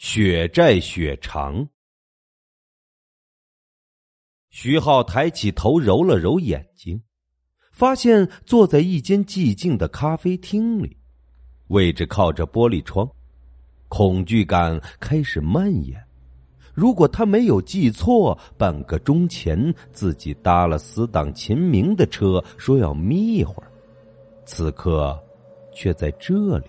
血债血偿。徐浩抬起头揉了揉眼睛，发现坐在一间寂静的咖啡厅里，位置靠着玻璃窗，恐惧感开始蔓延。如果他没有记错，半个钟前自己搭了死党秦明的车，说要眯一会儿，此刻却在这里。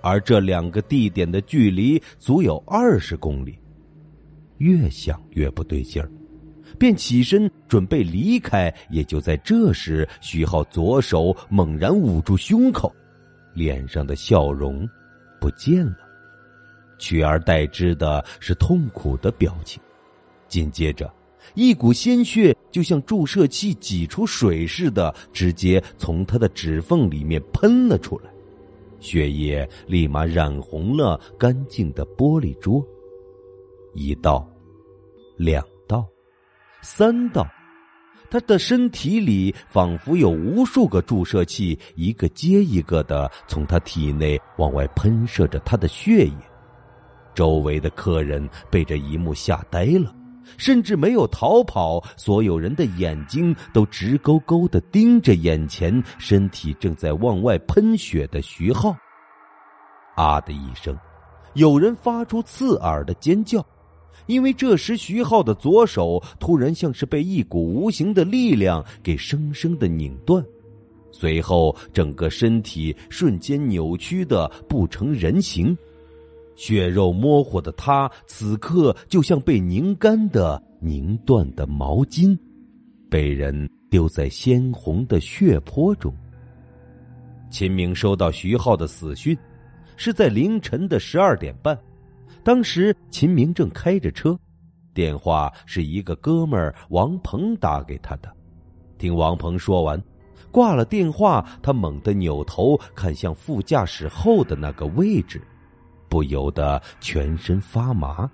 而这两个地点的距离足有20公里，越想越不对劲儿，便起身准备离开。也就在这时，徐浩左手猛然捂住胸口，脸上的笑容不见了，取而代之的是痛苦的表情。紧接着，一股鲜血就像注射器挤出水似的，直接从他的指缝里面喷了出来，血液立马染红了干净的玻璃桌。一道，两道，三道，他的身体里仿佛有无数个注射器，一个接一个的从他体内往外喷射着他的血液。周围的客人被这一幕吓呆了，甚至没有逃跑，所有人的眼睛都直勾勾地盯着眼前身体正在往外喷血的徐浩。啊的一声，有人发出刺耳的尖叫，因为这时徐浩的左手突然像是被一股无形的力量给生生地拧断，随后整个身体瞬间扭曲的不成人形。血肉模糊的他，此刻就像被拧干的、拧断的毛巾，被人丢在鲜红的血泊中。秦明收到徐浩的死讯，是在凌晨的12点半。当时秦明正开着车，电话是一个哥们儿王鹏打给他的。听王鹏说完，挂了电话，他猛地扭头看向副驾驶后的那个位置。不由得全身发麻，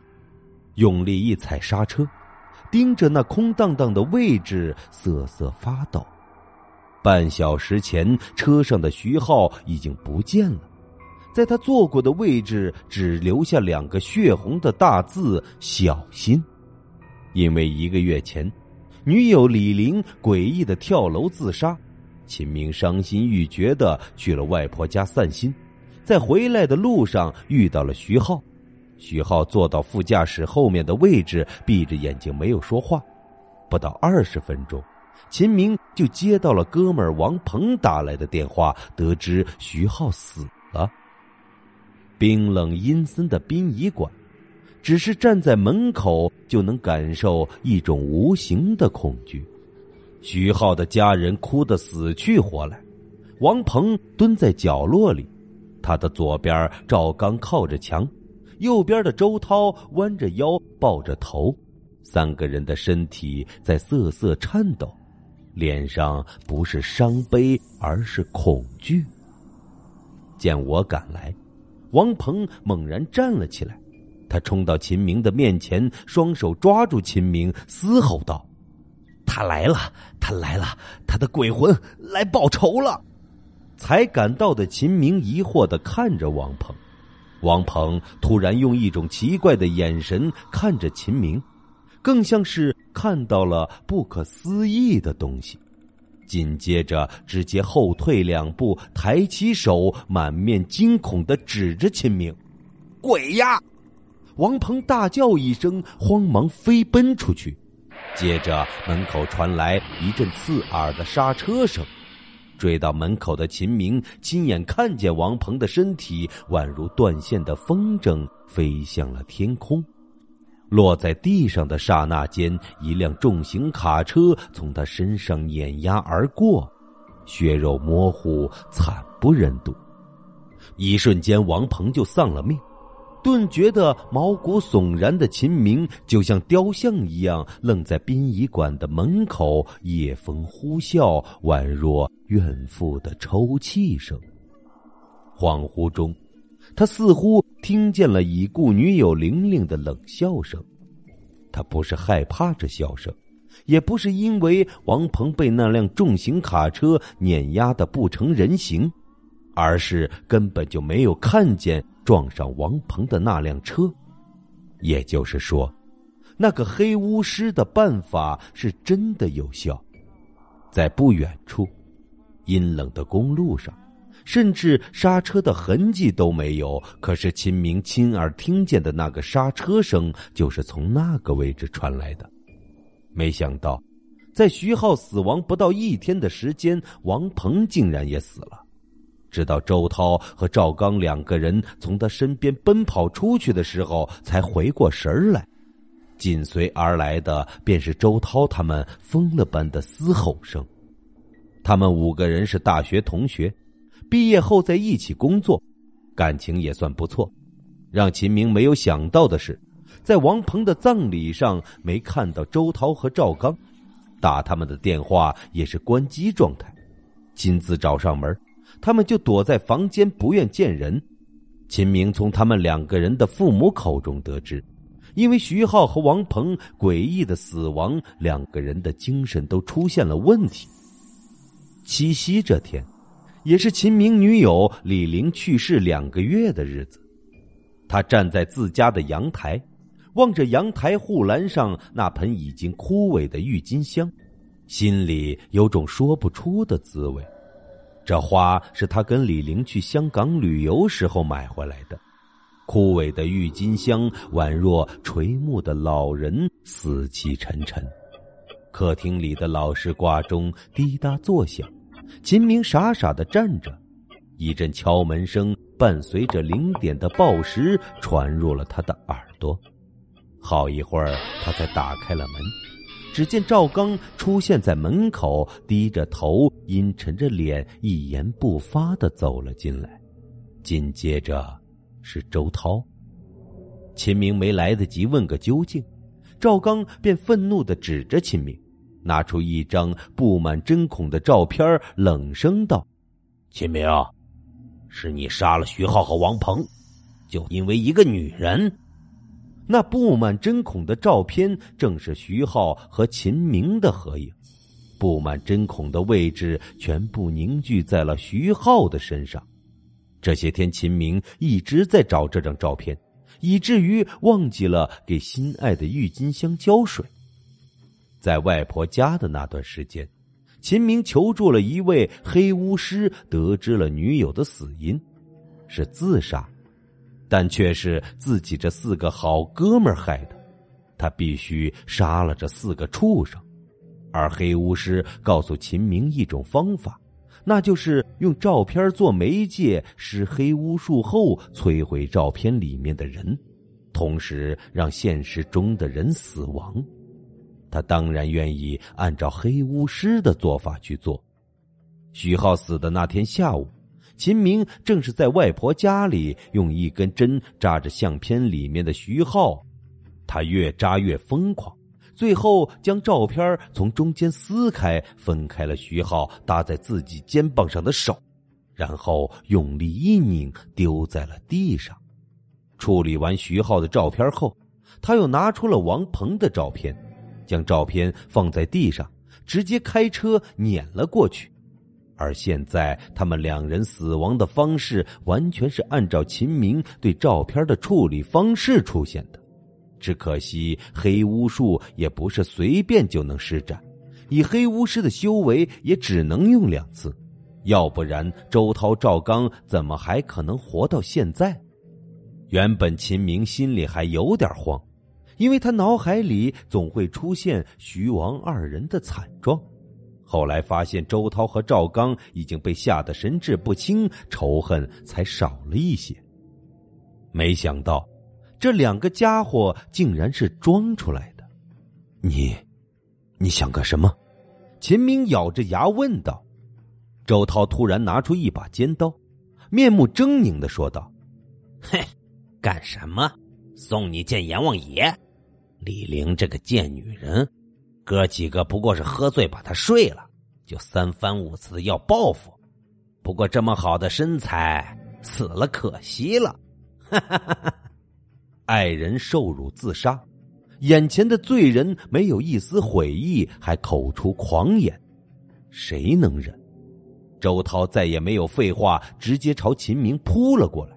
用力一踩刹车，盯着那空荡荡的位置瑟瑟发抖。半小时前，车上的徐浩已经不见了，在他坐过的位置只留下两个血红的大字：小心。因为1个月前，女友李玲诡异的跳楼自杀，秦明伤心欲绝的去了外婆家散心。在回来的路上遇到了徐浩，徐浩坐到副驾驶后面的位置，闭着眼睛没有说话。不到20分钟，秦明就接到了哥们儿王鹏打来的电话，得知徐浩死了。冰冷阴森的殡仪馆，只是站在门口就能感受一种无形的恐惧。徐浩的家人哭得死去活来，王鹏蹲在角落里，他的左边赵刚靠着墙，右边的周涛弯着腰抱着头，3个人的身体在瑟瑟颤抖，脸上不是伤悲，而是恐惧。见我赶来，王鹏猛然站了起来，他冲到秦明的面前，双手抓住秦明，嘶吼道：“他来了，他来了，他的鬼魂来报仇了！”才赶到的秦明疑惑地看着王鹏，王鹏突然用一种奇怪的眼神看着秦明，更像是看到了不可思议的东西。紧接着直接后退2步，抬起手，满面惊恐地指着秦明：“鬼呀！”王鹏大叫一声，慌忙飞奔出去。接着门口传来一阵刺耳的刹车声，追到门口的秦明亲眼看见王鹏的身体宛如断线的风筝飞向了天空，落在地上的刹那间，一辆重型卡车从他身上碾压而过，血肉模糊，惨不忍睹。一瞬间，王鹏就丧了命，顿觉得毛骨悚然的秦明就像雕像一样愣在殡仪馆的门口，夜风呼啸，宛若怨妇的抽泣声。恍惚中，他似乎听见了已故女友玲玲的冷笑声。他不是害怕这笑声，也不是因为王鹏被那辆重型卡车碾压得不成人形，而是根本就没有看见撞上王鹏的那辆车。也就是说，那个黑巫师的办法是真的有效。在不远处，阴冷的公路上，甚至刹车的痕迹都没有，可是秦明亲耳听见的那个刹车声就是从那个位置传来的。没想到在徐浩死亡不到一天的时间，王鹏竟然也死了。直到周涛和赵刚两个人从他身边奔跑出去的时候才回过神来，紧随而来的便是周涛他们疯了般的嘶吼声。他们五个人是大学同学，毕业后在一起工作，感情也算不错。让秦明没有想到的是，在王鹏的葬礼上没看到周涛和赵刚，打他们的电话也是关机状态，亲自找上门，他们就躲在房间不愿见人。秦明从他们两个人的父母口中得知，因为徐浩和王鹏诡异的死亡，两个人的精神都出现了问题。七夕这天也是秦明女友李玲去世2个月的日子，她站在自家的阳台，望着阳台护栏上那盆已经枯萎的郁金香，心里有种说不出的滋味。这花是她跟李玲去香港旅游时候买回来的，枯萎的郁金香宛若垂暮的老人，死气沉沉。客厅里的老式挂钟滴答作响，秦明傻傻地站着，一阵敲门声伴随着0点的报时传入了他的耳朵。好一会儿他才打开了门，只见赵刚出现在门口，低着头阴沉着脸，一言不发地走了进来。紧接着是周涛。秦明没来得及问个究竟，赵刚便愤怒地指着秦明，拿出一张布满针孔的照片，冷声道：“秦明，是你杀了徐浩和王鹏，就因为一个女人。”那布满针孔的照片正是徐浩和秦明的合影，布满针孔的位置全部凝聚在了徐浩的身上。这些天秦明一直在找这张照片，以至于忘记了给心爱的郁金香浇水。在外婆家的那段时间，秦明求助了一位黑巫师，得知了女友的死因是自杀，但却是自己这4个好哥们害的，他必须杀了这4个畜生。而黑巫师告诉秦明一种方法，那就是用照片做媒介，施黑巫术后摧毁照片里面的人，同时让现实中的人死亡。他当然愿意按照黑巫师的做法去做。徐浩死的那天下午，秦明正是在外婆家里用一根针扎着相片里面的徐浩，他越扎越疯狂，最后将照片从中间撕开，分开了徐浩搭在自己肩膀上的手，然后用力一拧，丢在了地上。处理完徐浩的照片后，他又拿出了王鹏的照片，将照片放在地上，直接开车碾了过去。而现在他们两人死亡的方式完全是按照秦明对照片的处理方式出现的，只可惜黑巫术也不是随便就能施展，以黑巫师的修为也只能用2次，要不然周涛赵刚怎么还可能活到现在。原本秦明心里还有点慌，因为他脑海里总会出现徐王2人的惨状，后来发现周涛和赵刚已经被吓得神志不清，仇恨才少了一些。没想到这2个家伙竟然是装出来的。你想干什么？秦明咬着牙问道。周涛突然拿出一把尖刀，面目狰狞地说道：“嘿，干什么？送你见阎王爷！李玲这个贱女人，哥几个不过是喝醉把她睡了，就3番5次要报复。不过这么好的身材，死了可惜了。”哈哈哈哈！爱人受辱自杀，眼前的罪人没有一丝悔意，还口出狂言，谁能忍？周涛再也没有废话，直接朝秦明扑了过来。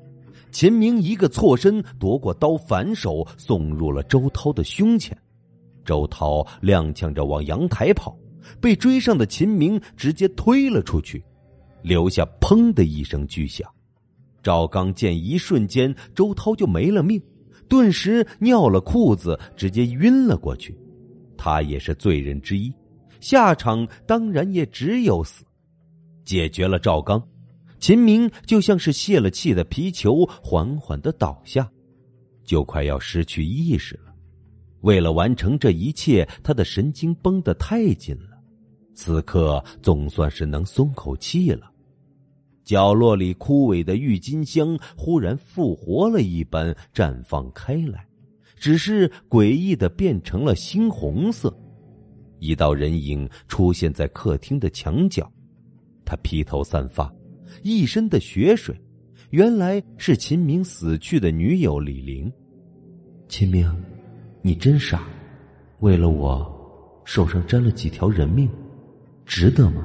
秦明一个错身夺过刀，反手送入了周涛的胸前。周涛踉跄着往阳台跑，被追上的秦明直接推了出去，留下砰的一声巨响。赵刚见一瞬间周涛就没了命，顿时尿了裤子，直接晕了过去。他也是罪人之一，下场当然也只有死。解决了赵刚，秦明就像是泄了气的皮球，缓缓地倒下，就快要失去意识了。为了完成这一切，他的神经绷得太紧了，此刻总算是能松口气了。角落里枯萎的郁金香忽然复活了一般绽放开来，只是诡异地变成了猩红色。一道人影出现在客厅的墙角，他披头散发，一身的血水，原来是秦明死去的女友李玲。秦明，你真傻，为了我手上沾了几条人命，值得吗？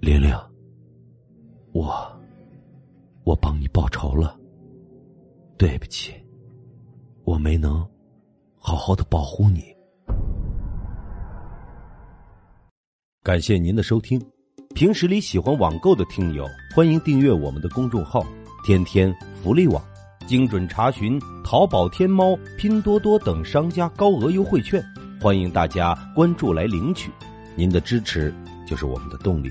玲玲，我帮你报仇了，对不起，我没能好好的保护你。感谢您的收听，平时里喜欢网购的听友，欢迎订阅我们的公众号天天福利网，精准查询淘宝、天猫、拼多多等商家高额优惠券，欢迎大家关注来领取，您的支持就是我们的动力。